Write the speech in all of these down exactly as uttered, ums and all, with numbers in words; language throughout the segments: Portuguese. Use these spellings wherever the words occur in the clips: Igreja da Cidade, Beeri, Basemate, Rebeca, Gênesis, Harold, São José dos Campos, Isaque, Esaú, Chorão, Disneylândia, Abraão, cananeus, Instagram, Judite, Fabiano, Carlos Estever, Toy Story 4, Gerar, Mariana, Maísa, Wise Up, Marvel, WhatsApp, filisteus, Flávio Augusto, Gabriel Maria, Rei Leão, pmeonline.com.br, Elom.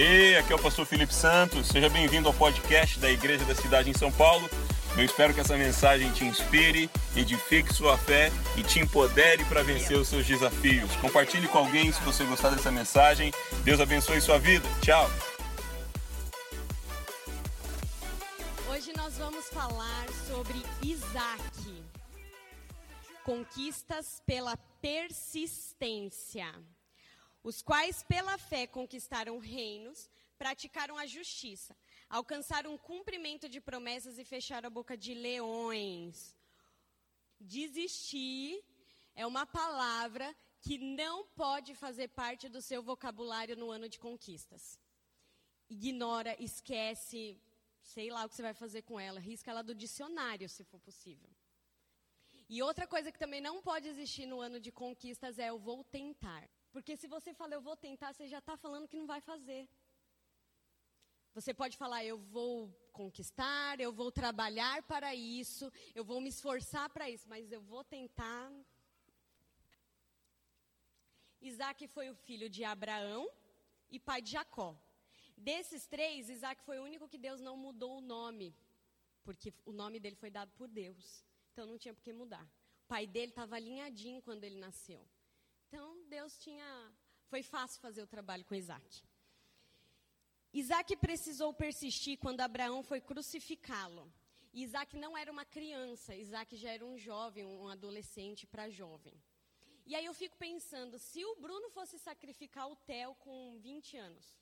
E aqui é o pastor Felipe Santos, seja bem-vindo ao podcast da Igreja da Cidade em São Paulo. Eu espero que essa mensagem te inspire, edifique sua fé e te empodere para vencer os seus desafios. Compartilhe com alguém se você gostar dessa mensagem. Deus abençoe sua vida. Tchau! Hoje nós vamos falar sobre Isaque. Conquistas pela persistência. Os quais pela fé conquistaram reinos, praticaram a justiça, alcançaram o cumprimento de promessas e fecharam a boca de leões. Desistir é uma palavra que não pode fazer parte do seu vocabulário no ano de conquistas. Ignora, esquece, sei lá o que você vai fazer com ela, risca ela do dicionário, se for possível. E outra coisa que também não pode existir no ano de conquistas é eu vou tentar. Porque se você fala, eu vou tentar, você já está falando que não vai fazer. Você pode falar, eu vou conquistar, eu vou trabalhar para isso, eu vou me esforçar para isso, mas eu vou tentar. Isaque foi o filho de Abraão e pai de Jacó. Desses três, Isaque foi o único que Deus não mudou o nome, porque o nome dele foi dado por Deus. Então não tinha por que mudar. O pai dele estava alinhadinho quando ele nasceu. Então, Deus tinha... Foi fácil fazer o trabalho com Isaque. Isaque precisou persistir quando Abraão foi crucificá-lo. E Isaque não era uma criança, Isaque já era um jovem, um adolescente para jovem. E aí eu fico pensando, se o Bruno fosse sacrificar o Theo com vinte anos,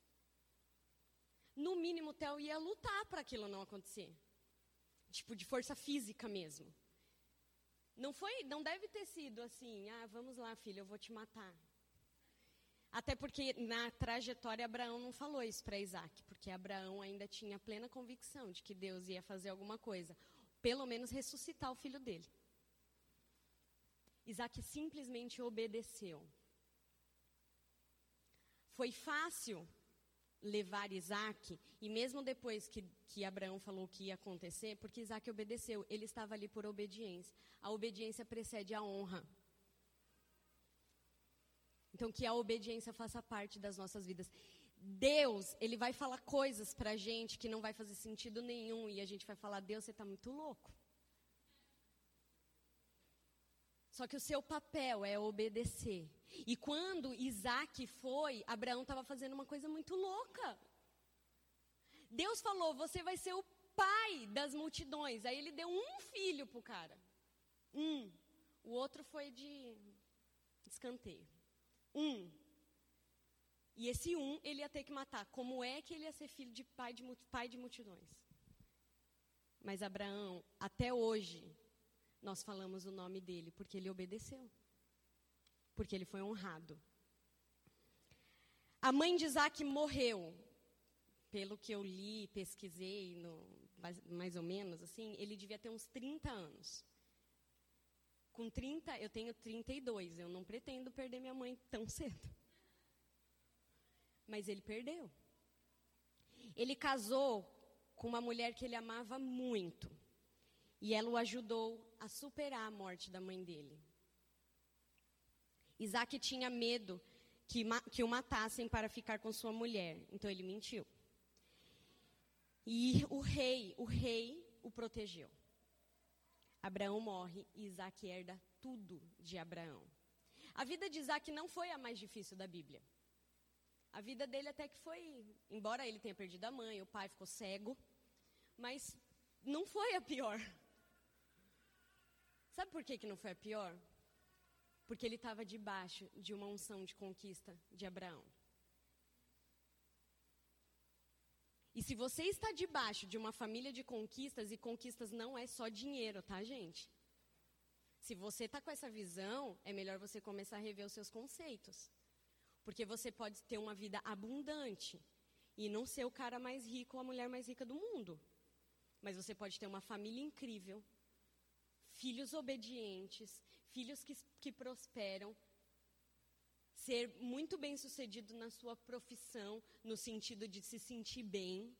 no mínimo o Theo ia lutar para aquilo não acontecer. Tipo, de força física mesmo. Não foi, não deve ter sido assim, ah, vamos lá, filho, eu vou te matar. Até porque na trajetória Abraão não falou isso para Isaque, porque Abraão ainda tinha plena convicção de que Deus ia fazer alguma coisa, pelo menos ressuscitar o filho dele. Isaque simplesmente obedeceu. Foi fácil levar Isaque, e mesmo depois que, que Abraão falou que ia acontecer, porque Isaque obedeceu, ele estava ali por obediência. A obediência precede a honra. Então que a obediência faça parte das nossas vidas. Deus, ele vai falar coisas pra gente que não vai fazer sentido nenhum, e a gente vai falar, Deus, você tá muito louco. Só que o seu papel é obedecer. E quando Isaque foi, Abraão estava fazendo uma coisa muito louca. Deus falou, você vai ser o pai das multidões. Aí ele deu um filho pro cara. Um. O outro foi de escanteio. Um. E esse um, ele ia ter que matar. Como é que ele ia ser filho de pai de, pai de multidões? Mas Abraão, até hoje... Nós falamos o nome dele porque ele obedeceu. Porque ele foi honrado. A mãe de Isaque morreu. Pelo que eu li, pesquisei, no, mais ou menos, assim, ele devia ter uns trinta anos. Com trinta, eu tenho trinta e dois, eu não pretendo perder minha mãe tão cedo. Mas ele perdeu. Ele casou com uma mulher que ele amava muito. E ela o ajudou a superar a morte da mãe dele. Isaque tinha medo que, ma- que o matassem para ficar com sua mulher. Então ele mentiu. E o rei, o rei o protegeu. Abraão morre e Isaque herda tudo de Abraão. A vida de Isaque não foi a mais difícil da Bíblia. A vida dele até que foi, embora ele tenha perdido a mãe, o pai ficou cego, mas não foi a pior. Sabe por que que não foi a pior? Porque ele estava debaixo de uma unção de conquista de Abraão. E se você está debaixo de uma família de conquistas, e conquistas não é só dinheiro, tá, gente? Se você está com essa visão, é melhor você começar a rever os seus conceitos. Porque você pode ter uma vida abundante e não ser o cara mais rico ou a mulher mais rica do mundo. Mas você pode ter uma família incrível, filhos obedientes, filhos que, que prosperam, ser muito bem sucedido na sua profissão, no sentido de se sentir bem.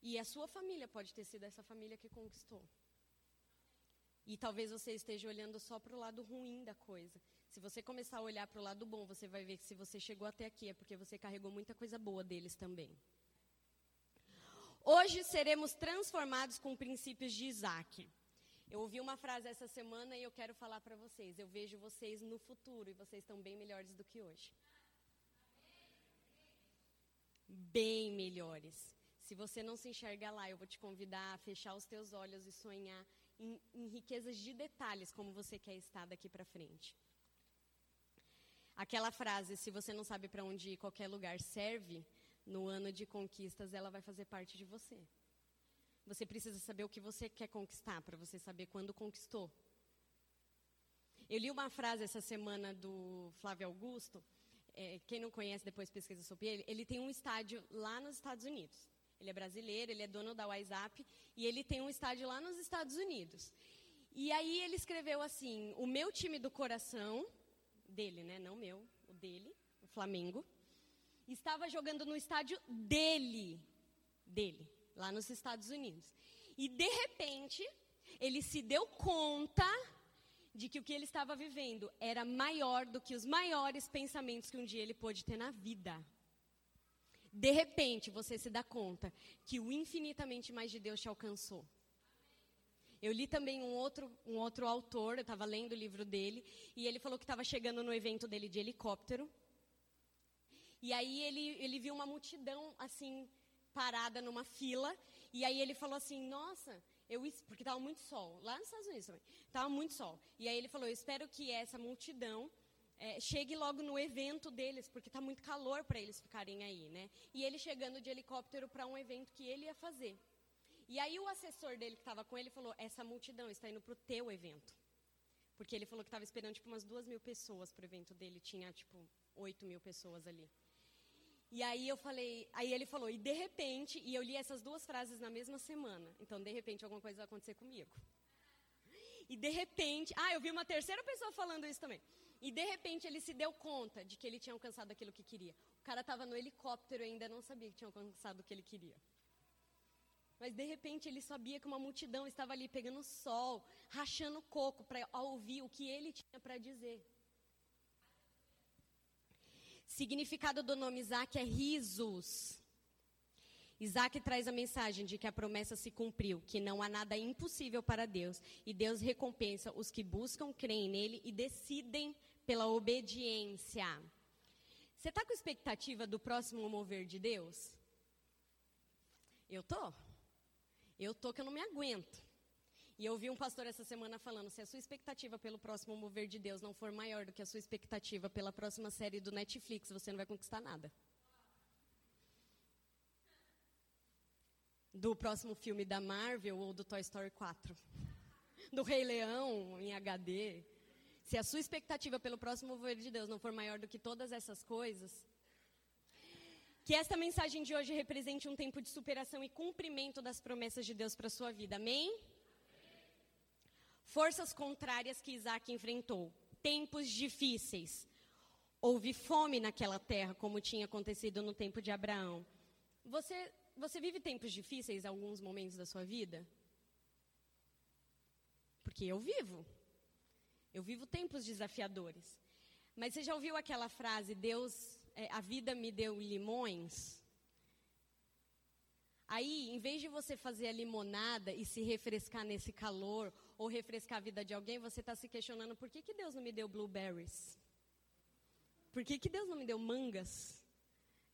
E a sua família pode ter sido essa família que conquistou. E talvez você esteja olhando só para o lado ruim da coisa, Se você começar a olhar para o lado bom, você vai ver que se você chegou até aqui é porque você carregou muita coisa boa deles também. Hoje seremos transformados com princípios de Isaque. Eu ouvi uma frase essa semana e eu quero falar para vocês. Eu vejo vocês no futuro e vocês estão bem melhores do que hoje. Bem melhores. Se você não se enxerga lá, eu vou te convidar a fechar os teus olhos e sonhar em, em riquezas de detalhes, como você quer estar daqui para frente. Aquela frase, se você não sabe para onde ir, qualquer lugar serve, no ano de conquistas ela vai fazer parte de você. Você precisa saber o que você quer conquistar, para você saber quando conquistou. Eu li uma frase essa semana do Flávio Augusto, é, quem não conhece depois pesquisa sobre ele, ele tem um estádio lá nos Estados Unidos. Ele é brasileiro, ele é dono da Wise Up e ele tem um estádio lá nos Estados Unidos. E aí ele escreveu assim, o meu time do coração, dele, né, não meu, o dele, o Flamengo, estava jogando no estádio dele, dele, lá nos Estados Unidos. E, de repente, ele se deu conta de que o que ele estava vivendo era maior do que os maiores pensamentos que um dia ele pôde ter na vida. De repente, você se dá conta que o infinitamente mais de Deus te alcançou. Eu li também um outro, um outro autor, eu estava lendo o livro dele, e ele falou que estava chegando no evento dele de helicóptero. E aí ele, ele viu uma multidão, assim, parada numa fila, e aí ele falou assim, nossa, eu, porque estava muito sol, lá nos Estados Unidos também, estava muito sol. E aí ele falou, eu espero que essa multidão... É, chegue logo no evento deles, porque está muito calor para eles ficarem aí, né? E ele chegando de helicóptero para um evento que ele ia fazer. E aí o assessor dele que estava com ele falou, essa multidão está indo para o teu evento. Porque ele falou que estava esperando tipo umas duas mil pessoas para o evento dele, tinha tipo oito mil pessoas ali. E aí eu falei, aí ele falou, e de repente, e eu li essas duas frases na mesma semana, então de repente alguma coisa vai acontecer comigo. E de repente, ah, eu vi uma terceira pessoa falando isso também. E, de repente, ele se deu conta de que ele tinha alcançado aquilo que queria. O cara estava no helicóptero e ainda não sabia que tinha alcançado o que ele queria. Mas, de repente, ele sabia que uma multidão estava ali pegando sol, rachando coco para ouvir o que ele tinha para dizer. Significado do nome Isaque é risos. Isaque traz a mensagem de que a promessa se cumpriu, que não há nada impossível para Deus. E Deus recompensa os que buscam, creem nele e decidem pela obediência. Você está com expectativa do próximo mover de Deus? Eu tô. Eu tô que eu não me aguento. E eu vi um pastor essa semana falando, se a sua expectativa pelo próximo mover de Deus não for maior do que a sua expectativa pela próxima série do Netflix, você não vai conquistar nada. Do próximo filme da Marvel ou do Toy Story quatro. Do Rei Leão em H D. Se a sua expectativa pelo próximo mover de Deus não for maior do que todas essas coisas, que esta mensagem de hoje represente um tempo de superação e cumprimento das promessas de Deus para a sua vida. Amém? Amém? Forças contrárias que Isaque enfrentou. Tempos difíceis. Houve fome naquela terra, como tinha acontecido no tempo de Abraão. Você... Você vive tempos difíceis em alguns momentos da sua vida? Porque eu vivo. Eu vivo tempos desafiadores. Mas você já ouviu aquela frase, Deus, é, a vida me deu limões? Aí, em vez de você fazer a limonada e se refrescar nesse calor, ou refrescar a vida de alguém, você está se questionando, por que, que Deus não me deu blueberries? Por que, que Deus não me deu mangas?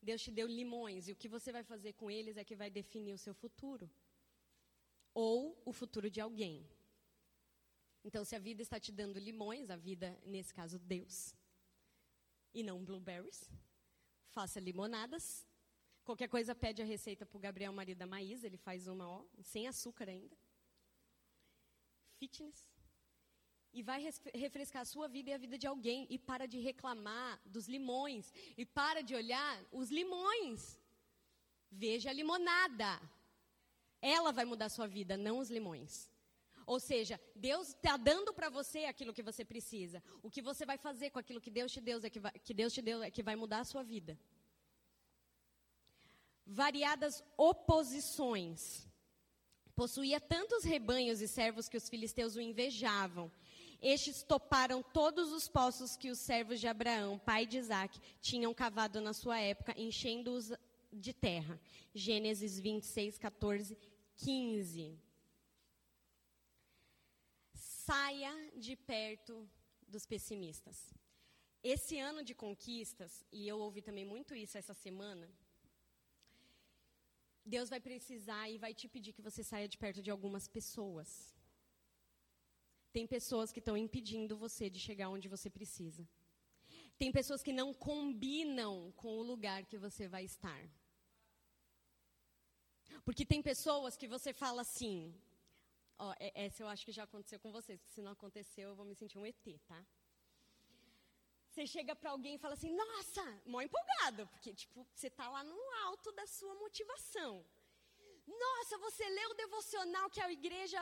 Deus te deu limões, e o que você vai fazer com eles é que vai definir o seu futuro. Ou o futuro de alguém. Então, se a vida está te dando limões, a vida, nesse caso, Deus, e não blueberries, faça limonadas. Qualquer coisa, pede a receita para o Gabriel Maria da Maísa, ele faz uma, ó, sem açúcar ainda. Fitness. E vai refrescar a sua vida e a vida de alguém. E para de reclamar dos limões. E para de olhar os limões. Veja a limonada. Ela vai mudar a sua vida, não os limões. Ou seja, Deus está dando para você aquilo que você precisa. O que você vai fazer com aquilo que Deus te deu é que vai, que Deus te deu é que vai mudar a sua vida. Variadas oposições. Possuía tantos rebanhos e servos que os filisteus o invejavam. Estes toparam todos os poços que os servos de Abraão, pai de Isaque, tinham cavado na sua época, enchendo-os de terra. Gênesis vinte e seis, catorze, quinze. Saia de perto dos pessimistas. Esse ano de conquistas, e eu ouvi também muito isso essa semana, Deus vai precisar e vai te pedir que você saia de perto de algumas pessoas. Tem pessoas que estão impedindo você de chegar onde você precisa. Tem pessoas que não combinam com o lugar que você vai estar. Porque tem pessoas que você fala assim, ó, essa eu acho que já aconteceu com vocês, porque se não aconteceu eu vou me sentir um E T, tá? Você chega para alguém e fala assim, nossa, mó empolgado, porque tipo, você tá lá no alto da sua motivação. Nossa, você leu o devocional que a igreja,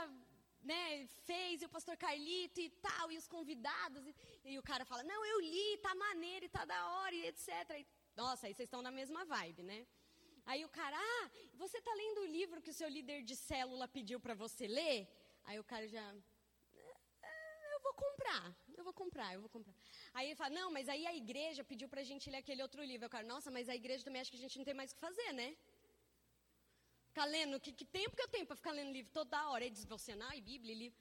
né, fez, e o pastor Carlito e tal, e os convidados, e, e o cara fala, não, eu li, tá maneiro, e tá da hora, e et cetera. E, nossa, aí vocês estão na mesma vibe, né? Aí o cara, ah, você tá lendo o livro que o seu líder de célula pediu para você ler? Aí o cara já... comprar, eu vou comprar, eu vou comprar. Aí ele fala, não, mas aí a igreja pediu pra gente ler aquele outro livro. Eu falo, nossa, mas a igreja também acha que a gente não tem mais o que fazer, né? Ficar lendo, que, que tempo que eu tenho pra ficar lendo livro toda hora? E devocional, e Bíblia, e livro.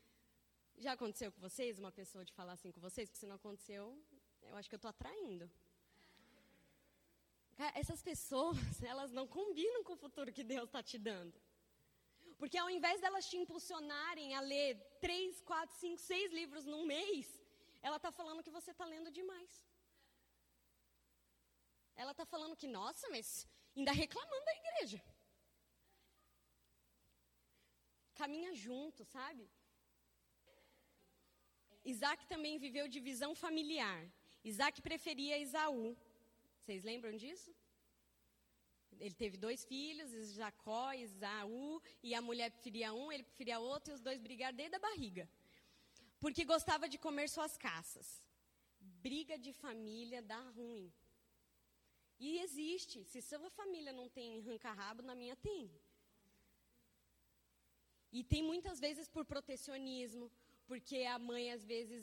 Já aconteceu com vocês, uma pessoa de falar assim com vocês? Porque se não aconteceu, eu acho que eu tô atraindo. Essas pessoas, elas não combinam com o futuro que Deus tá te dando. Porque ao invés delas te impulsionarem a ler três, quatro, cinco, seis livros num mês, ela está falando que você está lendo demais. Ela está falando que, nossa, mas ainda reclamando da igreja. Caminha junto, sabe? Isaque também viveu divisão familiar. Isaque preferia Esaú. Vocês lembram disso? Ele teve dois filhos, Jacó e Esaú, e a mulher preferia um, ele preferia outro, e os dois brigaram desde a barriga. Porque gostava de comer suas caças. Briga de família dá ruim. E existe, se sua família não tem ranca-rabo, na minha tem. E tem muitas vezes por protecionismo, porque a mãe às vezes...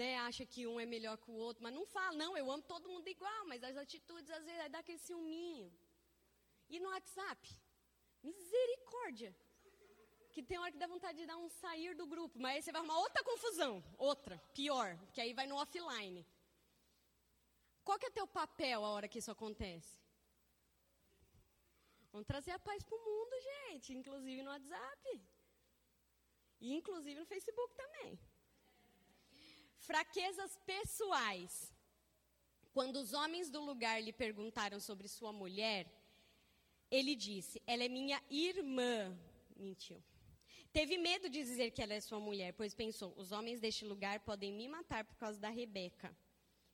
Né, acha que um é melhor que o outro, mas não fala, não, eu amo todo mundo igual, mas as atitudes às vezes dá aquele ciúminho. E no WhatsApp? Misericórdia! Que tem hora que dá vontade de dar um sair do grupo, mas aí você vai arrumar outra confusão, outra, pior, porque aí vai no offline. Qual que é teu papel a hora que isso acontece? Vamos trazer a paz pro mundo, gente, inclusive no WhatsApp. E inclusive no Facebook também. Fraquezas pessoais. Quando os homens do lugar lhe perguntaram sobre sua mulher, ele disse, ela é minha irmã. Mentiu. Teve medo de dizer que ela é sua mulher, pois pensou, os homens deste lugar podem me matar por causa da Rebeca.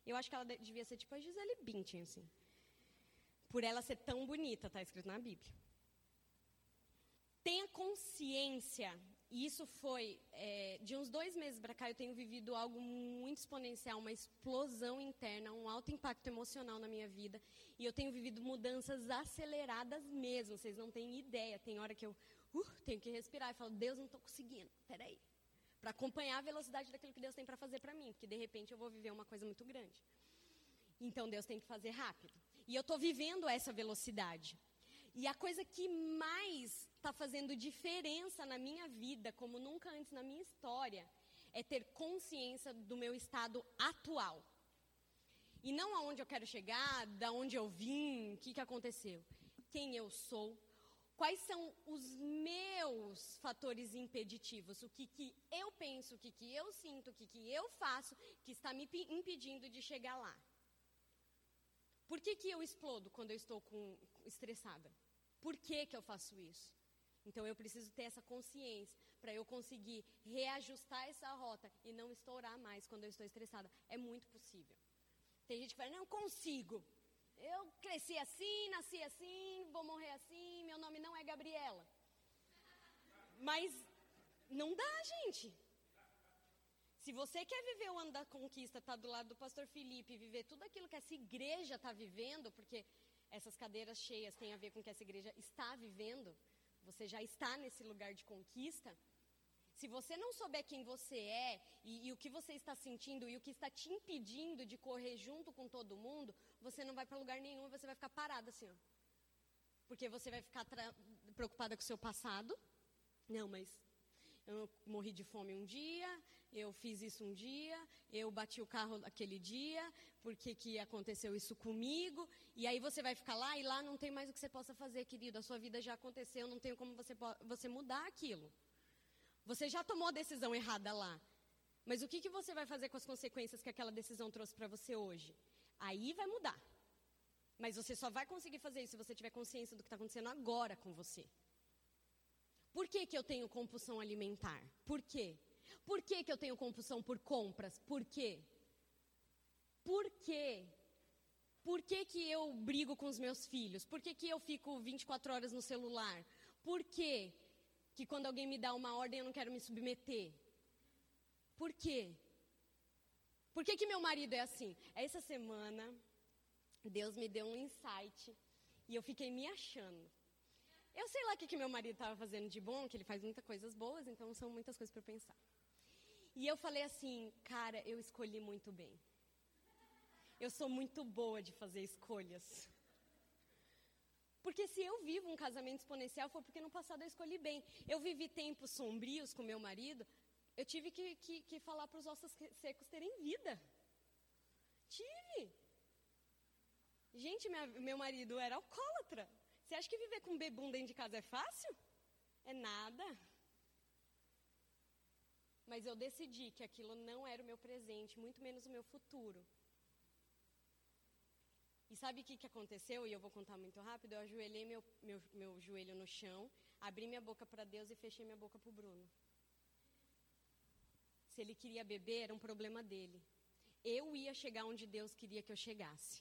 Eu acho que ela devia ser tipo a Gisele Bündchen, assim. Por ela ser tão bonita, está escrito na Bíblia. Tenha consciência... E isso foi, é, de uns dois meses para cá, eu tenho vivido algo muito exponencial, uma explosão interna, um alto impacto emocional na minha vida. E eu tenho vivido mudanças aceleradas mesmo, vocês não têm ideia. Tem hora que eu uh, tenho que respirar e falo, Deus, não estou conseguindo, peraí. Para acompanhar a velocidade daquilo que Deus tem para fazer para mim, porque de repente eu vou viver uma coisa muito grande. Então Deus tem que fazer rápido. E eu estou vivendo essa velocidade. E a coisa que mais está fazendo diferença na minha vida, como nunca antes na minha história, é ter consciência do meu estado atual. E não aonde eu quero chegar, da onde eu vim, o que, que aconteceu, quem eu sou, quais são os meus fatores impeditivos, o que, que eu penso, o que, que eu sinto, o que, que eu faço, que está me impedindo de chegar lá. Por que, que eu explodo quando eu estou com, estressada? Por que, que eu faço isso? Então eu preciso ter essa consciência para eu conseguir reajustar essa rota e não estourar mais quando eu estou estressada. É muito possível. Tem gente que fala, não consigo. Eu cresci assim, nasci assim, vou morrer assim, meu nome não é Gabriela. Mas não dá, gente. Se você quer viver o ano da conquista, tá do lado do pastor Felipe, viver tudo aquilo que essa igreja tá vivendo, porque essas cadeiras cheias têm a ver com o que essa igreja está vivendo, você já está nesse lugar de conquista. Se você não souber quem você é e, e o que você está sentindo e o que está te impedindo de correr junto com todo mundo, você não vai para lugar nenhum, você vai ficar parado assim, ó. Porque você vai ficar tra- preocupada com o seu passado. Não, mas eu morri de fome um dia, eu fiz isso um dia, eu bati o carro aquele dia, porque que aconteceu isso comigo? E aí você vai ficar lá e lá não tem mais o que você possa fazer, querido. A sua vida já aconteceu, não tem como você, você mudar aquilo. Você já tomou a decisão errada lá. Mas o que, que você vai fazer com as consequências que aquela decisão trouxe para você hoje? Aí vai mudar. Mas você só vai conseguir fazer isso se você tiver consciência do que está acontecendo agora com você. Por que que eu tenho compulsão alimentar? Por quê? Por que que eu tenho compulsão por compras? Por quê? Por quê? Por que que eu brigo com os meus filhos? Por que que eu fico vinte e quatro horas no celular? Por quê que quando alguém me dá uma ordem eu não quero me submeter? Por quê? Por que que meu marido é assim? Essa semana, Deus me deu um insight e eu fiquei me achando. Eu sei lá o que, que meu marido estava fazendo de bom, que ele faz muitas coisas boas, então são muitas coisas para pensar. E eu falei assim, cara, eu escolhi muito bem. Eu sou muito boa de fazer escolhas. Porque se eu vivo um casamento exponencial, foi porque no passado eu escolhi bem. Eu vivi tempos sombrios com meu marido, eu tive que, que, que falar para os ossos secos terem vida. Tive. Gente, minha, meu marido era alcoólatra. Você acha que viver com um bebum dentro de casa é fácil? É nada. Mas eu decidi que aquilo não era o meu presente, muito menos o meu futuro. E sabe o que, que aconteceu? E eu vou contar muito rápido. Eu ajoelhei meu, meu, meu joelho no chão, abri minha boca para Deus e fechei minha boca para o Bruno. Se ele queria beber, era um problema dele. Eu ia chegar onde Deus queria que eu chegasse.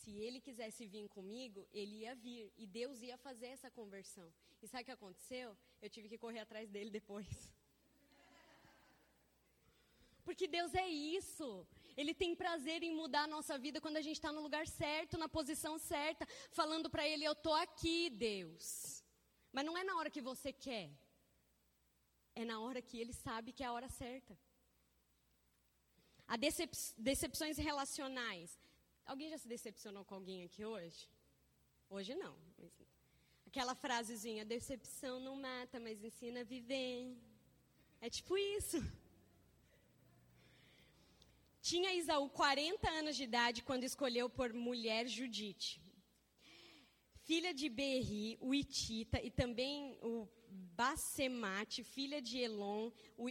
Se ele quisesse vir comigo, ele ia vir. E Deus ia fazer essa conversão. E sabe o que aconteceu? Eu tive que correr atrás dele depois. Porque Deus é isso. Ele tem prazer em mudar a nossa vida quando a gente está no lugar certo, na posição certa, falando para ele, eu estou aqui, Deus. Mas não é na hora que você quer. É na hora que ele sabe que é a hora certa. Há decep- decepções relacionais. Alguém já se decepcionou com alguém aqui hoje? Hoje não. Mas... aquela frasezinha, decepção não mata, mas ensina a viver. É tipo isso. Tinha Esaú quarenta anos de idade quando escolheu por mulher Judite, filha de Beeri, o Itita, e também o Basemate, filha de Elom. O...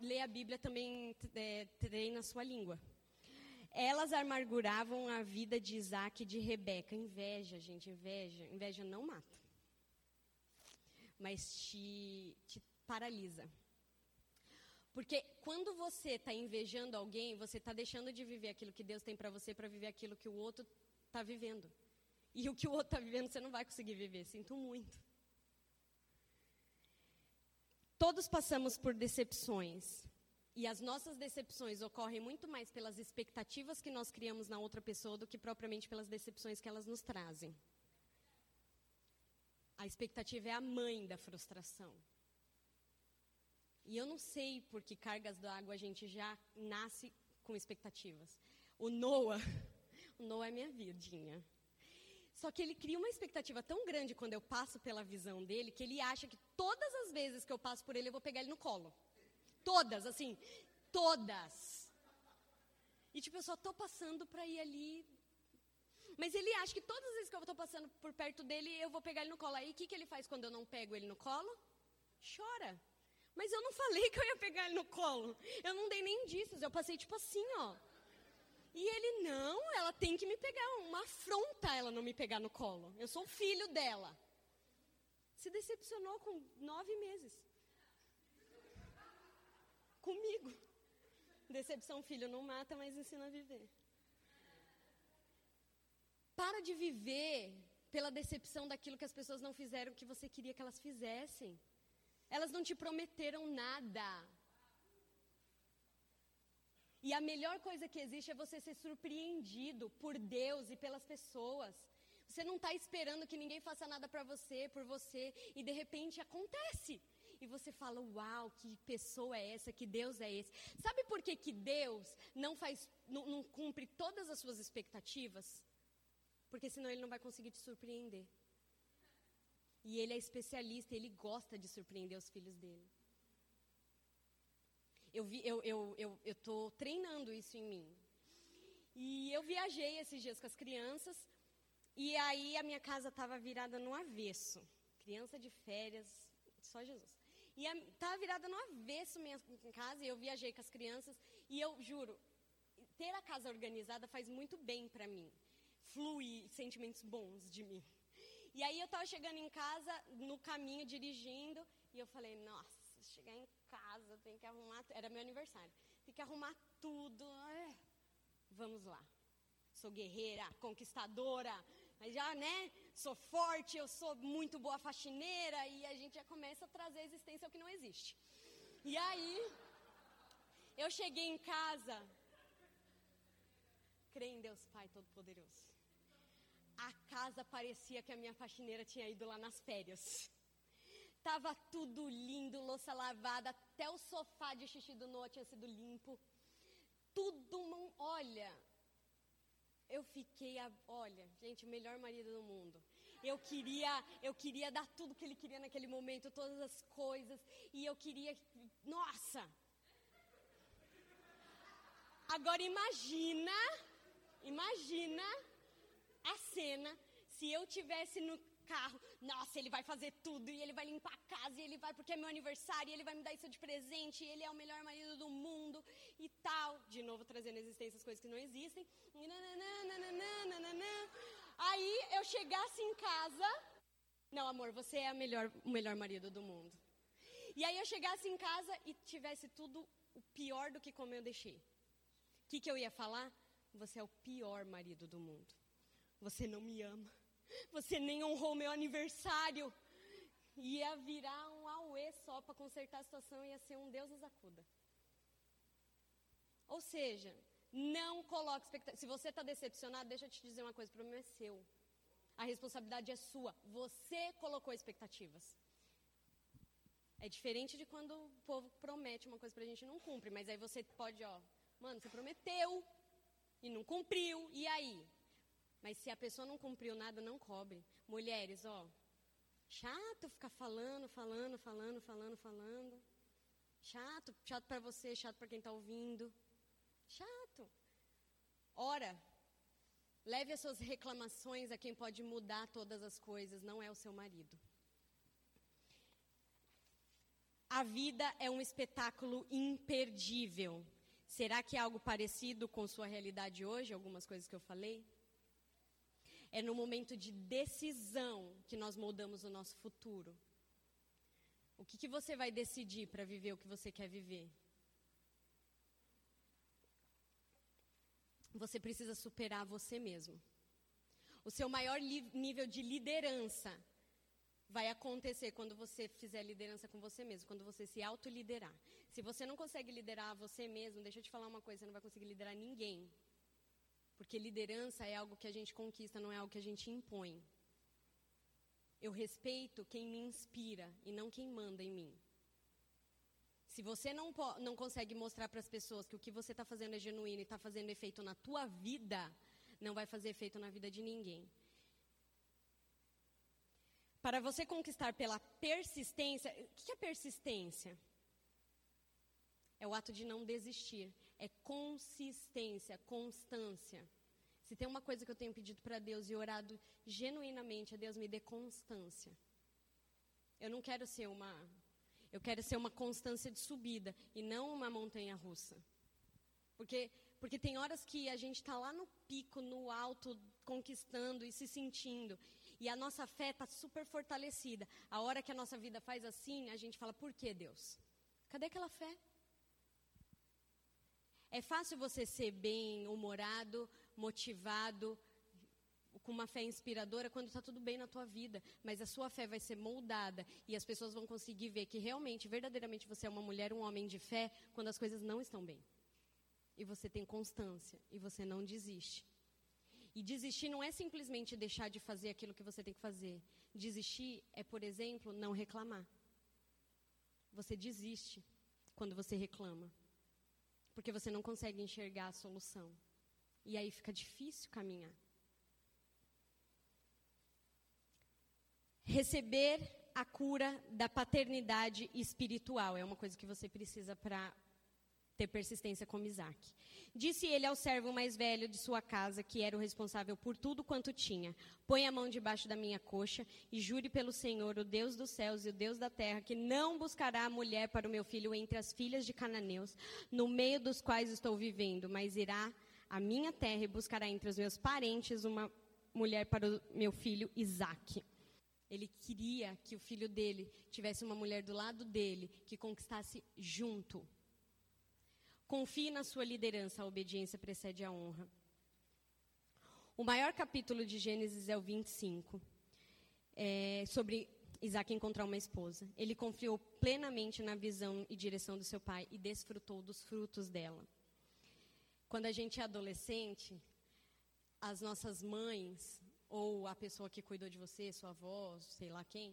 Leia a Bíblia também, é, treina a sua língua. Elas amarguravam a vida de Isaque e de Rebeca. Inveja, gente, inveja. Inveja não mata. Mas te, te paralisa. Porque quando você está invejando alguém, você está deixando de viver aquilo que Deus tem para você para viver aquilo que o outro está vivendo. E o que o outro está vivendo, você não vai conseguir viver. Sinto muito. Todos passamos por decepções. E as nossas decepções ocorrem muito mais pelas expectativas que nós criamos na outra pessoa do que propriamente pelas decepções que elas nos trazem. A expectativa é a mãe da frustração. E eu não sei por que cargas d'água a gente já nasce com expectativas. O Noah, o Noah é minha vidinha. Só que ele cria uma expectativa tão grande quando eu passo pela visão dele que ele acha que todas as vezes que eu passo por ele, eu vou pegar ele no colo. Todas, assim, todas. E tipo, eu só tô passando pra ir ali. Mas ele acha que todas as vezes que eu tô passando por perto dele, eu vou pegar ele no colo. Aí o que, que ele faz quando eu não pego ele no colo? Chora. Mas eu não falei que eu ia pegar ele no colo. Eu não dei nem indícios, eu passei tipo assim, ó. E ele, não, ela tem que me pegar. Uma afronta ela não me pegar no colo. Eu sou o filho dela. Se decepcionou com nove meses. Comigo. Decepção, filho, não mata, mas ensina a viver. Para de viver pela decepção daquilo que as pessoas não fizeram que você queria que elas fizessem. Elas não te prometeram nada. E a melhor coisa que existe é você ser surpreendido por Deus e pelas pessoas. Você não está esperando que ninguém faça nada para você, por você, e de repente acontece. e você fala, uau, que pessoa é essa, que Deus é esse. Sabe por que, que Deus não, faz, não, não cumpre todas as suas expectativas? Porque senão ele não vai conseguir te surpreender. E ele é especialista, ele gosta de surpreender os filhos dele. Eu vi, eu, eu, eu, eu tô treinando isso em mim. E eu viajei esses dias com as crianças, e aí a minha casa estava virada no avesso. Criança de férias, só Jesus. E estava virada no avesso minha casa, e eu viajei com as crianças, e eu juro, ter a casa organizada faz muito bem para mim. Flui sentimentos bons de mim. E aí eu estava chegando em casa, no caminho, dirigindo, e eu falei, nossa, chegar em casa, tem que arrumar... Era meu aniversário. Tem que arrumar tudo... Vamos lá, sou guerreira, conquistadora, mas já, né, sou forte, eu sou muito boa faxineira, e a gente já começa a trazer a existência ao que não existe. E aí, eu cheguei em casa, creio em Deus Pai Todo-Poderoso. A casa parecia que a minha faxineira tinha ido lá nas férias. Tava tudo lindo, louça lavada, até o sofá de xixi do Noah tinha sido limpo. Tudo, olha, eu fiquei, a, olha, gente, o melhor marido do mundo. Eu queria, eu queria dar tudo que ele queria naquele momento, todas as coisas, e eu queria, nossa! Agora imagina, imagina a cena, se eu tivesse no carro, nossa, ele vai fazer tudo, e ele vai limpar a casa, e ele vai, porque é meu aniversário, e ele vai me dar isso de presente, e ele é o melhor marido do mundo, e tal. De novo, trazendo à existência as coisas que não existem. E nananã, nananã, nananã. Aí, eu chegasse em casa... Não, amor, você é a melhor, o melhor marido do mundo. E aí, eu chegasse em casa e tivesse tudo o pior do que como eu deixei. O que, que eu ia falar? Você é o pior marido do mundo. Você não me ama. Você nem honrou meu aniversário. Ia virar um auê só para consertar a situação, ia ser um Deus nos acuda. Ou seja, não coloque expectativa. Se você está decepcionado, deixa eu te dizer uma coisa, o problema é seu. A responsabilidade é sua. Você colocou expectativas. É diferente de quando o povo promete uma coisa pra gente e não cumpre, mas aí você pode, ó, mano, você prometeu e não cumpriu, e aí? Mas se a pessoa não cumpriu nada, não cobre. Mulheres, ó, chato ficar falando, falando, falando, falando, falando. Chato, chato pra você, chato pra quem tá ouvindo. Chato. Ora, leve as suas reclamações a quem pode mudar todas as coisas, não é o seu marido. A vida é um espetáculo imperdível. Será que é algo parecido com sua realidade hoje, algumas coisas que eu falei? É no momento de decisão que nós moldamos o nosso futuro. O que, que você vai decidir para viver o que você quer viver? Você precisa superar você mesmo. O seu maior li- nível de liderança vai acontecer quando você fizer liderança com você mesmo, quando você se autoliderar. Se você não consegue liderar você mesmo, deixa eu te falar uma coisa, você não vai conseguir liderar ninguém. Porque liderança é algo que a gente conquista, não é algo que a gente impõe. Eu respeito quem me inspira e não quem manda em mim. Se você não, po- não consegue mostrar para as pessoas que o que você está fazendo é genuíno e está fazendo efeito na tua vida, não vai fazer efeito na vida de ninguém. Para você conquistar pela persistência... O que é persistência? É o ato de não desistir. É consistência, constância. Se tem uma coisa que eu tenho pedido para Deus e orado genuinamente, a Deus me dê constância. Eu não quero ser uma... Eu quero ser uma constância de subida e não uma montanha russa. Porque, porque tem horas que a gente está lá no pico, no alto, conquistando e se sentindo. E a nossa fé está super fortalecida. A hora que a nossa vida faz assim, a gente fala, por que Deus? Cadê aquela fé? É fácil você ser bem-humorado, motivado, com uma fé inspiradora quando está tudo bem na tua vida, mas a sua fé vai ser moldada e as pessoas vão conseguir ver que realmente, verdadeiramente você é uma mulher, um homem de fé quando as coisas não estão bem. E você tem constância e você não desiste. E desistir não é simplesmente deixar de fazer aquilo que você tem que fazer. Desistir é, por exemplo, não reclamar. Você desiste quando você reclama, porque você não consegue enxergar a solução. E aí fica difícil caminhar. Receber a cura da paternidade espiritual é uma coisa que você precisa para ter persistência como Isaque. Disse ele ao servo mais velho de sua casa, que era o responsável por tudo quanto tinha: põe a mão debaixo da minha coxa e jure pelo Senhor, o Deus dos céus e o Deus da terra, que não buscará a mulher para o meu filho entre as filhas de cananeus, no meio dos quais estou vivendo, mas irá à minha terra e buscará entre os meus parentes uma mulher para o meu filho Isaque. Ele queria que o filho dele tivesse uma mulher do lado dele, que conquistasse junto. Confie na sua liderança, a obediência precede a honra. O maior capítulo de Gênesis é o vinte e cinco, é, sobre Isaque encontrar uma esposa. Ele confiou plenamente na visão e direção do seu pai e desfrutou dos frutos dela. Quando a gente é adolescente, as nossas mães, ou a pessoa que cuidou de você, sua avó, sei lá quem,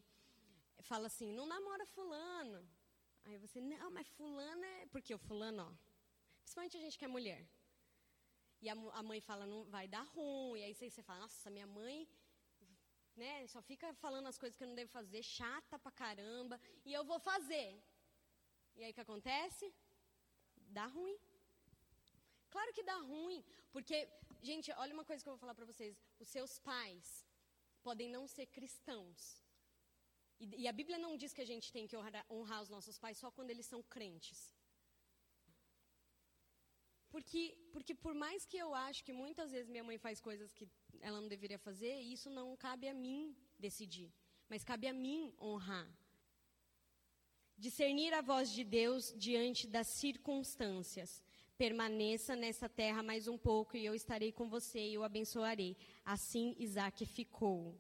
fala assim: não namora fulano. Aí você: não, mas fulano é... Porque o fulano, ó... Principalmente a gente que é mulher. E a, a mãe fala: não vai dar ruim. E aí você, você fala: nossa, minha mãe, né, só fica falando as coisas que eu não devo fazer, chata pra caramba, e eu vou fazer. E aí o que acontece? Dá ruim. Claro que dá ruim, porque, gente, olha uma coisa que eu vou falar pra vocês. Os seus pais podem não ser cristãos. E, e a Bíblia não diz que a gente tem que honrar, honrar os nossos pais só quando eles são crentes. Porque, porque por mais que eu acho que muitas vezes minha mãe faz coisas que ela não deveria fazer, isso não cabe a mim decidir, mas cabe a mim honrar. Discernir a voz de Deus diante das circunstâncias. Permaneça nessa terra mais um pouco e eu estarei com você e eu abençoarei. Assim Isaque ficou.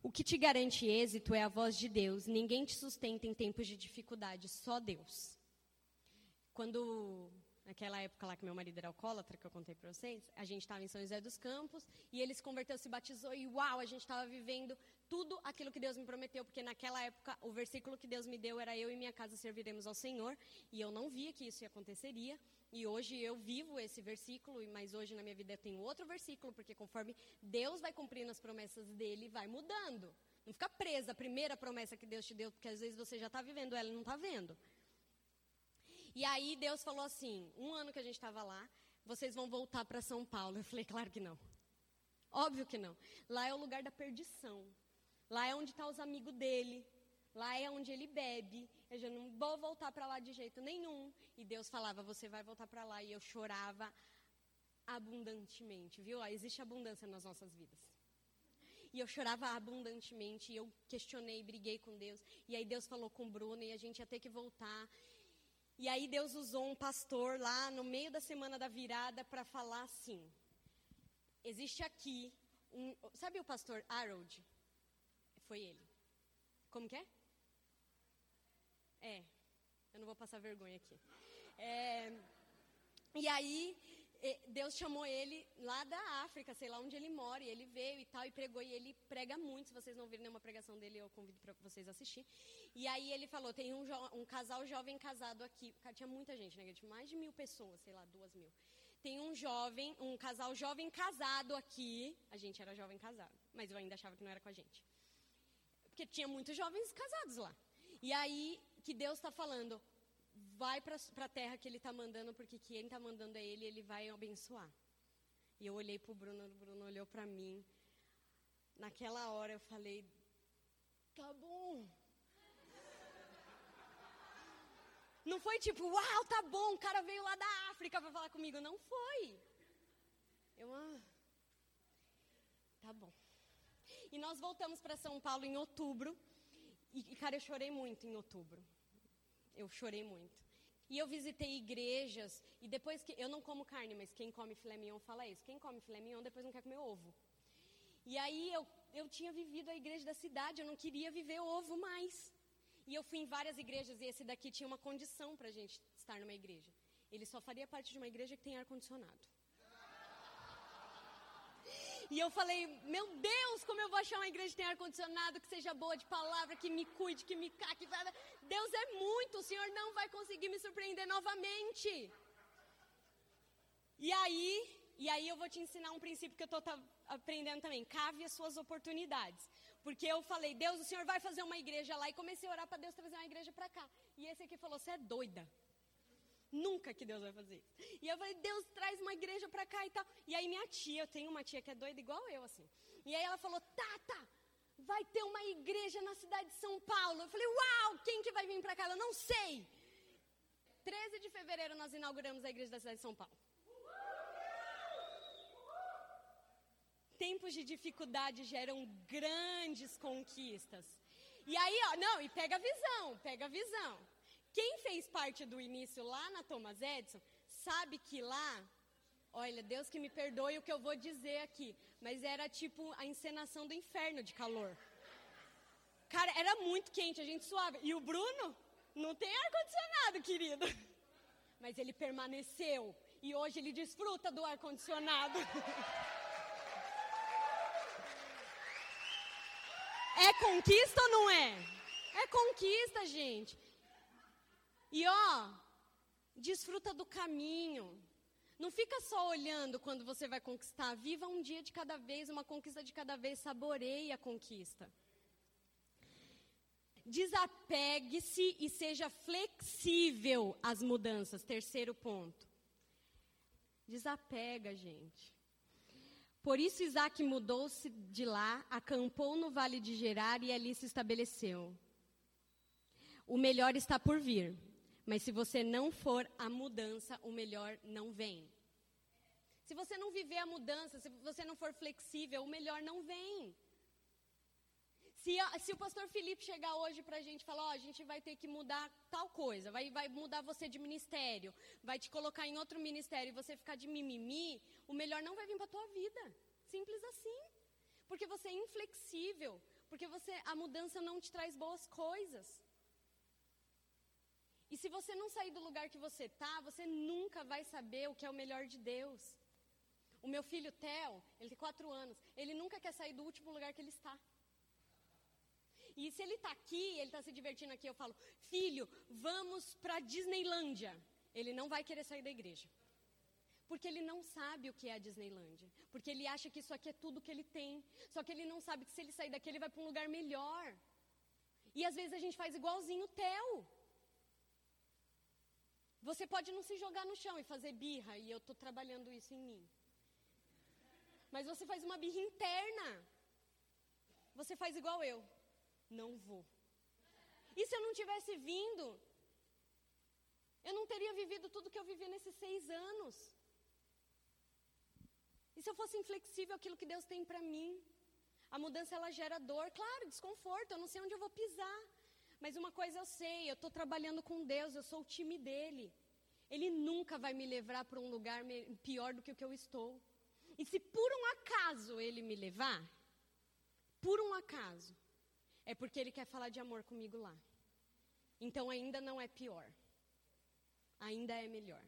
O que te garante êxito é a voz de Deus. Ninguém te sustenta em tempos de dificuldade, só Deus. Quando... Naquela época lá que meu marido era alcoólatra, que eu contei para vocês, a gente estava em São José dos Campos e ele se converteu, se batizou e uau, a gente estava vivendo tudo aquilo que Deus me prometeu, porque naquela época o versículo que Deus me deu era: eu e minha casa serviremos ao Senhor, e eu não via que isso aconteceria, e hoje eu vivo esse versículo, mas hoje na minha vida eu tenho outro versículo, porque conforme Deus vai cumprindo as promessas dele, vai mudando. Não fica presa à primeira promessa que Deus te deu, porque às vezes você já está vivendo ela e não está vendo. E aí Deus falou assim: um ano que a gente estava lá, vocês vão voltar para São Paulo. Eu falei: claro que não. Óbvio que não. Lá é o lugar da perdição. Lá é onde estão os amigos dele. Lá é onde ele bebe. Eu já não vou voltar para lá de jeito nenhum. E Deus falava: você vai voltar para lá. E eu chorava abundantemente, viu? Ó, existe abundância nas nossas vidas. E eu chorava abundantemente. E eu questionei, briguei com Deus. E aí Deus falou com o Bruno e a gente ia ter que voltar. E aí Deus usou um pastor lá no meio da semana da virada para falar assim: existe aqui um... Sabe o pastor Harold? Foi ele. Como que é? É. Eu não vou passar vergonha aqui. É, e aí Deus chamou ele lá da África, sei lá onde ele mora, e ele veio e tal, e pregou, e ele prega muito. Se vocês não viram nenhuma pregação dele, eu convido para vocês assistir. E aí ele falou: tem um, jo- um casal jovem casado aqui. Tinha muita gente, né? Tinha mais de mil pessoas, sei lá, duas mil. Tem um jovem, um casal jovem casado aqui. A gente era jovem casado, mas eu ainda achava que não era com a gente, porque tinha muitos jovens casados lá. E aí que Deus está falando: vai para a terra que ele está mandando, porque quem está mandando é ele, ele vai abençoar. E eu olhei para o Bruno, o Bruno olhou para mim. Naquela hora eu falei: tá bom. Não foi tipo: uau, tá bom, o cara veio lá da África para falar comigo. Não foi. Eu, ah, tá bom. E nós voltamos para São Paulo em outubro. E, cara, eu chorei muito em outubro. Eu chorei muito. E eu visitei igrejas. E depois que... Eu não como carne, mas quem come filé mignon fala isso. Quem come filé mignon depois não quer comer ovo. E aí eu, eu tinha vivido a Igreja da Cidade. Eu não queria viver ovo mais. E eu fui em várias igrejas, e esse daqui tinha uma condição para a gente estar numa igreja. Ele só faria parte de uma igreja que tem ar-condicionado. E eu falei, meu Deus, como eu vou achar uma igreja que tem ar-condicionado, que seja boa de palavra, que me cuide, que me caque. Deus é muito, o Senhor não vai conseguir me surpreender novamente. E aí, e aí eu vou te ensinar um princípio que eu estou tá, aprendendo também. Cave as suas oportunidades. Porque eu falei, Deus, o Senhor vai fazer uma igreja lá. E comecei a orar para Deus trazer uma igreja para cá. E esse aqui falou, você é doida. Nunca que Deus vai fazer isso. E eu falei, Deus, traz uma igreja pra cá e tal. E aí minha tia, eu tenho uma tia que é doida igual eu, assim. E aí ela falou, Tata, vai ter uma igreja na cidade de São Paulo. Eu falei, uau, quem que vai vir pra cá? Ela, não sei. treze de fevereiro nós inauguramos a igreja da cidade de São Paulo. Tempos de dificuldade geram grandes conquistas. E aí, ó, não, e pega a visão, pega a visão. Quem fez parte do início lá na Thomas Edison, sabe que lá, olha, Deus que me perdoe o que eu vou dizer aqui, mas era tipo a encenação do inferno de calor. Cara, era muito quente, a gente suava. E o Bruno não tem ar-condicionado, querido. Mas ele permaneceu e hoje ele desfruta do ar-condicionado. É conquista ou não é? É conquista, gente. E ó, desfruta do caminho. Não fica só olhando quando você vai conquistar. Viva um dia de cada vez, uma conquista de cada vez. Saboreie a conquista. Desapegue-se e seja flexível às mudanças. Terceiro ponto. Desapega, gente. Por isso Isaque mudou-se de lá, acampou no vale de Gerar e ali se estabeleceu. O melhor está por vir. Mas se você não for a mudança, o melhor não vem. Se você não viver a mudança, se você não for flexível, o melhor não vem. Se, se o pastor Felipe chegar hoje pra gente e falar, ó, a gente vai ter que mudar tal coisa, vai, vai mudar você de ministério, vai te colocar em outro ministério e você ficar de mimimi, o melhor não vai vir pra tua vida. Simples assim. Porque você é inflexível, porque você, a mudança não te traz boas coisas. E se você não sair do lugar que você está, você nunca vai saber o que é o melhor de Deus. O meu filho Theo, ele tem quatro anos, ele nunca quer sair do último lugar que ele está. E se ele está aqui, ele está se divertindo aqui, eu falo, filho, vamos para Disneylândia. Ele não vai querer sair da igreja. Porque ele não sabe o que é a Disneylândia. Porque ele acha que isso aqui é tudo que ele tem. Só que ele não sabe que se ele sair daqui, ele vai para um lugar melhor. E às vezes a gente faz igualzinho o Theo. Você pode não se jogar no chão e fazer birra, e eu estou trabalhando isso em mim. Mas você faz uma birra interna. Você faz igual eu. Não vou. E se eu não tivesse vindo? Eu não teria vivido tudo que eu vivi nesses seis anos. E se eu fosse inflexível àquilo que Deus tem para mim? A mudança, ela gera dor, claro, desconforto, eu não sei onde eu vou pisar. Mas uma coisa eu sei, eu estou trabalhando com Deus, eu sou o time dele. Ele nunca vai me levar para um lugar pior do que o que eu estou. E se por um acaso ele me levar, por um acaso, é porque ele quer falar de amor comigo lá. Então ainda não é pior. Ainda é melhor.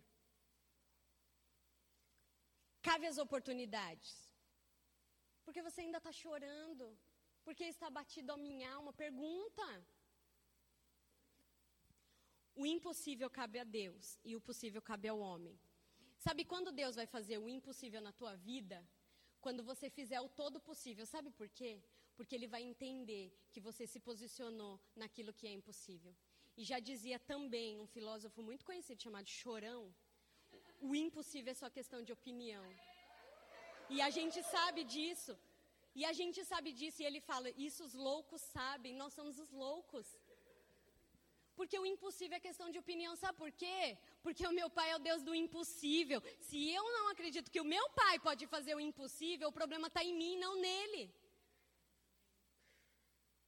Cave as oportunidades. Porque você ainda está chorando? Porque está batido a minha alma? Pergunta. O impossível cabe a Deus e o possível cabe ao homem. Sabe quando Deus vai fazer o impossível na tua vida? Quando você fizer o todo possível. Sabe por quê? Porque ele vai entender que você se posicionou naquilo que é impossível. E já dizia também um filósofo muito conhecido chamado Chorão, o impossível é só questão de opinião. E a gente sabe disso. E a gente sabe disso. E ele fala, isso os loucos sabem, nós somos os loucos. Porque o impossível é questão de opinião, sabe por quê? Porque o meu pai é o Deus do impossível. Se eu não acredito que o meu pai pode fazer o impossível, o problema está em mim, não nele.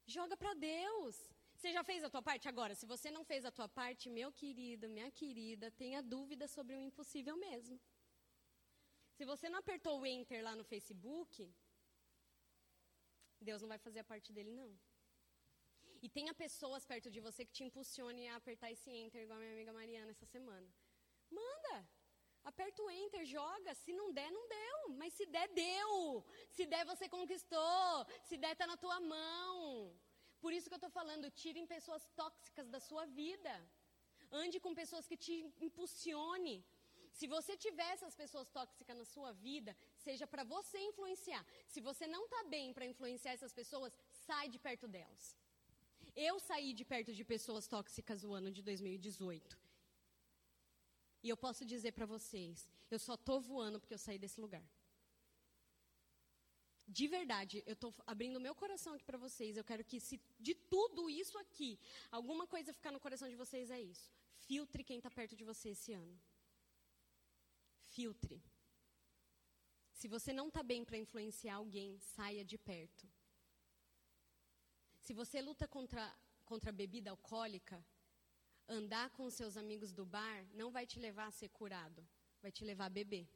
Joga para Deus. Você já fez a tua parte? Agora, se você não fez a tua parte, meu querido, minha querida, tenha dúvida sobre o impossível mesmo. Se você não apertou o enter lá no Facebook, Deus não vai fazer a parte dele, não. E tenha pessoas perto de você que te impulsionem a apertar esse enter, igual a minha amiga Mariana essa semana. Manda! Aperta o enter, joga, se não der, não deu, mas se der, deu, se der você conquistou, se der está na tua mão. Por isso que eu estou falando, tirem pessoas tóxicas da sua vida, ande com pessoas que te impulsione. Se você tiver essas pessoas tóxicas na sua vida, seja para você influenciar. Se você não está bem para influenciar essas pessoas, sai de perto delas. Eu saí de perto de pessoas tóxicas no ano de dois mil e dezoito. E eu posso dizer para vocês, eu só estou voando porque eu saí desse lugar. De verdade, eu estou abrindo meu coração aqui para vocês. Eu quero que, se de tudo isso aqui, alguma coisa ficar no coração de vocês, é isso. Filtre quem está perto de você esse ano. Filtre. Se você não está bem para influenciar alguém, saia de perto. Se você luta contra, contra a bebida alcoólica, andar com seus amigos do bar não vai te levar a ser curado, vai te levar a beber.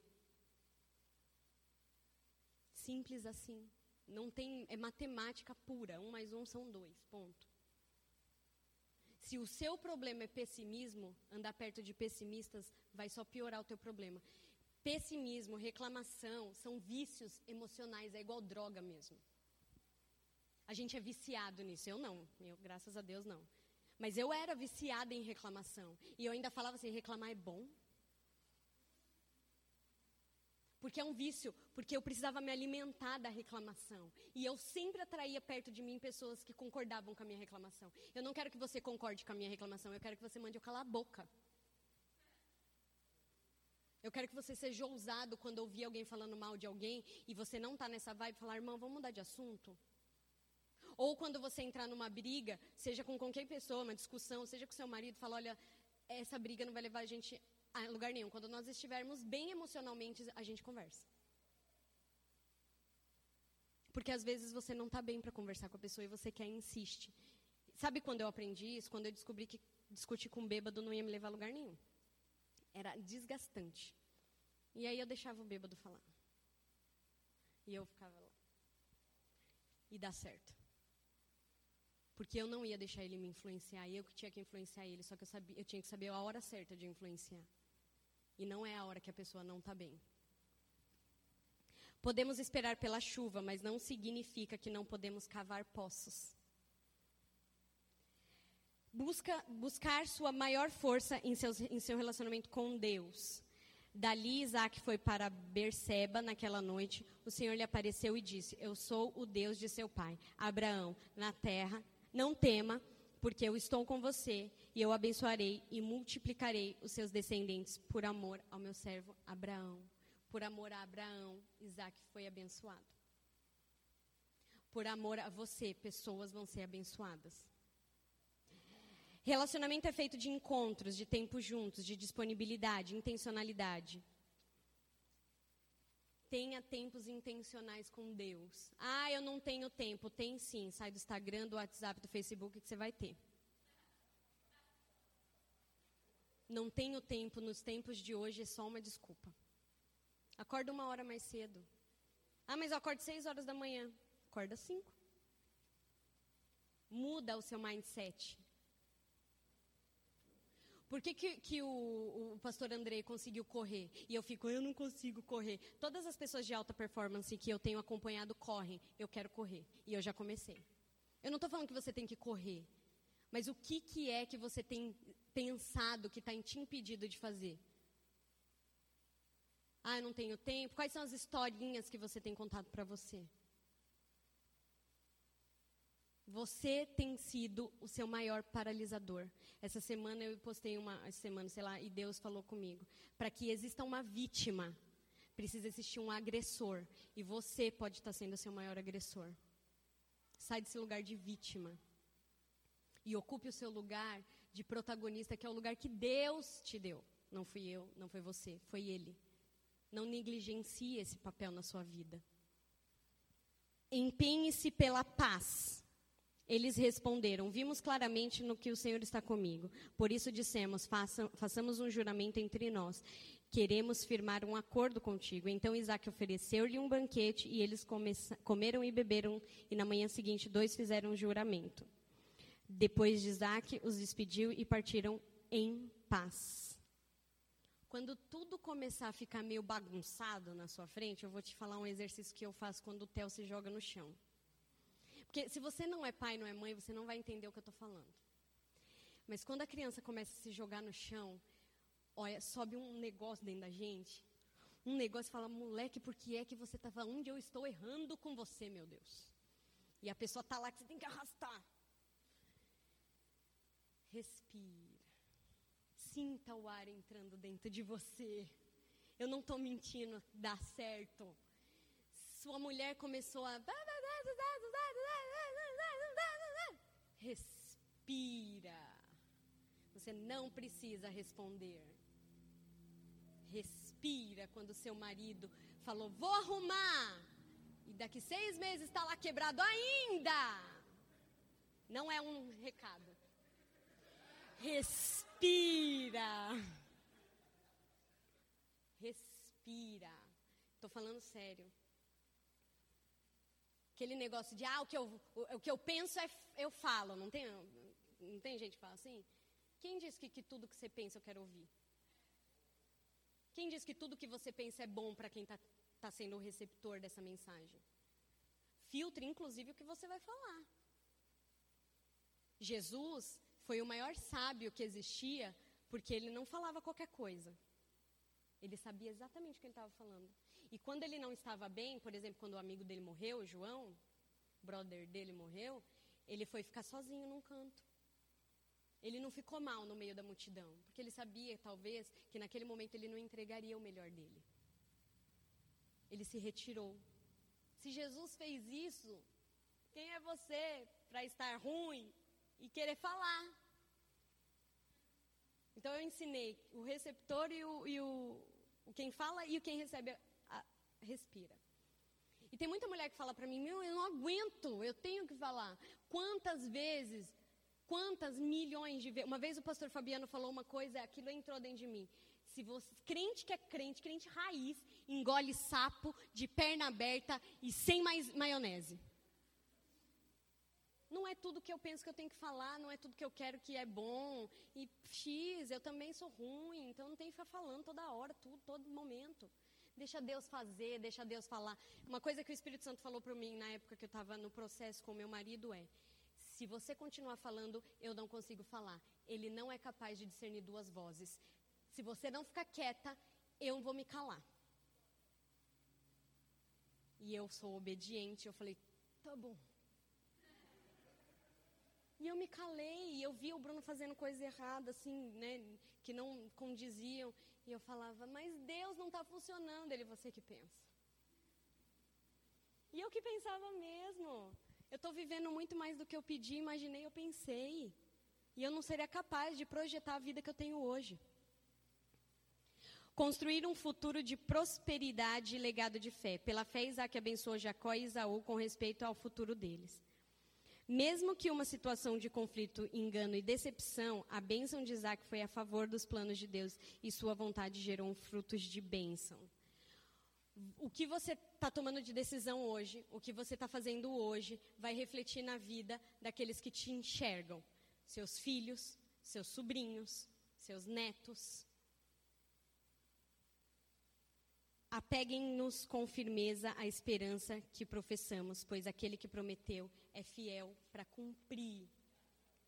Simples assim. Não tem, é matemática pura. Um mais um são dois, ponto. Se o seu problema é pessimismo, andar perto de pessimistas vai só piorar o teu problema. Pessimismo, reclamação, são vícios emocionais, é igual droga mesmo. A gente é viciado nisso, eu não, eu, graças a Deus não. Mas eu era viciada em reclamação, e eu ainda falava assim, reclamar é bom? Porque é um vício, porque eu precisava me alimentar da reclamação. E eu sempre atraía perto de mim pessoas que concordavam com a minha reclamação. Eu não quero que você concorde com a minha reclamação, eu quero que você mande eu calar a boca. Eu quero que você seja ousado quando ouvir alguém falando mal de alguém e você não está nessa vibe, falar, irmão, vamos mudar de assunto? Ou quando você entrar numa briga, seja com qualquer pessoa, uma discussão, seja com seu marido, fala, olha, essa briga não vai levar a gente... a lugar nenhum. Quando nós estivermos bem emocionalmente, a gente conversa. Porque às vezes você não está bem para conversar com a pessoa e você quer e insiste. Sabe quando eu aprendi isso? Quando eu descobri que discutir com um bêbado não ia me levar a lugar nenhum. Era desgastante. E aí eu deixava o bêbado falar. E eu ficava lá. E dá certo. Porque eu não ia deixar ele me influenciar, eu que tinha que influenciar ele, só que eu, sabia, eu tinha que saber a hora certa de influenciar. E não é a hora que a pessoa não está bem. Podemos esperar pela chuva, mas não significa que não podemos cavar poços. Busca, buscar sua maior força em, seus, em seu relacionamento com Deus. Dali, Isaque foi para Berseba naquela noite. O Senhor lhe apareceu e disse, eu sou o Deus de seu pai, Abraão, na terra... Não tema, porque eu estou com você e eu abençoarei e multiplicarei os seus descendentes por amor ao meu servo Abraão. Por amor a Abraão, Isaque foi abençoado. Por amor a você, pessoas vão ser abençoadas. Relacionamento é feito de encontros, de tempo juntos, de disponibilidade, intencionalidade. Tenha tempos intencionais com Deus. Ah, eu não tenho tempo. Tem sim. Sai do Instagram, do WhatsApp, do Facebook que você vai ter. Não tenho tempo. Nos tempos de hoje é só uma desculpa. Acorda uma hora mais cedo. Ah, mas eu acordo seis horas da manhã. Acorda cinco. Muda o seu mindset. Por que, que, que o, o pastor Andrei conseguiu correr? E eu fico, eu não consigo correr. Todas as pessoas de alta performance que eu tenho acompanhado correm. Eu quero correr. E eu já comecei. Eu não estou falando que você tem que correr. Mas o que, que é que você tem pensado que está te impedindo de fazer? Ah, eu não tenho tempo. Quais são as historinhas que você tem contado para você? Você tem sido o seu maior paralisador. Essa semana eu postei uma semana, sei lá, e Deus falou comigo. Para que exista uma vítima, precisa existir um agressor. E você pode estar sendo o seu maior agressor. Sai desse lugar de vítima. E ocupe o seu lugar de protagonista, que é o lugar que Deus te deu. Não fui eu, não foi você, foi Ele. Não negligencie esse papel na sua vida. Empenhe-se pela paz. Eles responderam, vimos claramente no que o Senhor está comigo. Por isso dissemos, faça, façamos um juramento entre nós. Queremos firmar um acordo contigo. Então Isaque ofereceu-lhe um banquete e eles come, comeram e beberam. E na manhã seguinte, dois fizeram um juramento. Depois de Isaque, os despediu e partiram em paz. Quando tudo começar a ficar meio bagunçado na sua frente, eu vou te falar um exercício que eu faço quando o Theo se joga no chão. Porque se você não é pai, não é mãe, você não vai entender o que eu estou falando. Mas quando a criança começa a se jogar no chão, olha, sobe um negócio dentro da gente. Um negócio fala, moleque, por que é que você está falando? Onde eu estou errando com você, meu Deus? E a pessoa está lá que você tem que arrastar. Respira. Sinta o ar entrando dentro de você. Eu não estou mentindo, dá certo. Sua mulher começou a... Respira. Você não precisa responder. Respira quando seu marido falou, vou arrumar. E daqui seis meses está lá quebrado ainda. Não é um recado. Respira. Respira. Estou falando sério. Aquele negócio de, ah, o que eu, o, o que eu penso é, eu falo. Não tem, não tem gente que fala assim? Quem diz que, que tudo que você pensa eu quero ouvir? Quem diz que tudo que você pensa é bom para quem está tá sendo o receptor dessa mensagem? Filtre, inclusive, o que você vai falar. Jesus foi o maior sábio que existia, porque ele não falava qualquer coisa. Ele sabia exatamente o que ele estava falando. E quando ele não estava bem, por exemplo, quando o amigo dele morreu, João, brother dele morreu, ele foi ficar sozinho num canto. Ele não ficou mal no meio da multidão, porque ele sabia, talvez, que naquele momento ele não entregaria o melhor dele. Ele se retirou. Se Jesus fez isso, quem é você para estar ruim e querer falar? Então eu ensinei o receptor e o, e o quem fala e quem recebe a, a, respira. E tem muita mulher que fala para mim, meu, eu não aguento, eu tenho que falar. Quantas vezes... Quantas milhões de vezes... Uma vez o pastor Fabiano falou uma coisa, aquilo entrou dentro de mim. Se você, crente que é crente, crente raiz, engole sapo de perna aberta e sem mais maionese. Não é tudo que eu penso que eu tenho que falar, não é tudo que eu quero que é bom. E X, eu também sou ruim, então não tem que ficar falando toda hora, tudo, todo momento. Deixa Deus fazer, deixa Deus falar. Uma coisa que o Espírito Santo falou para mim na época que eu estava no processo com o meu marido é... Se você continuar falando, eu não consigo falar. Ele não é capaz de discernir duas vozes. Se você não ficar quieta, eu vou me calar. E eu sou obediente, eu falei, tá bom. E eu me calei, e eu vi o Bruno fazendo coisas erradas, assim, né, que não condiziam. E eu falava, mas Deus não tá funcionando. Ele, você que pensa. E eu que pensava mesmo. Eu estou vivendo muito mais do que eu pedi, imaginei, eu pensei. E eu não seria capaz de projetar a vida que eu tenho hoje. Construir um futuro de prosperidade e legado de fé. Pela fé, Isaque abençoou Jacó e Esaú com respeito ao futuro deles. Mesmo que uma situação de conflito, engano e decepção, a bênção de Isaque foi a favor dos planos de Deus e sua vontade gerou frutos de bênção. O que você está tomando de decisão hoje, o que você está fazendo hoje, vai refletir na vida daqueles que te enxergam. Seus filhos, seus sobrinhos, seus netos. Apeguem-nos com firmeza à esperança que professamos, pois aquele que prometeu é fiel para cumprir.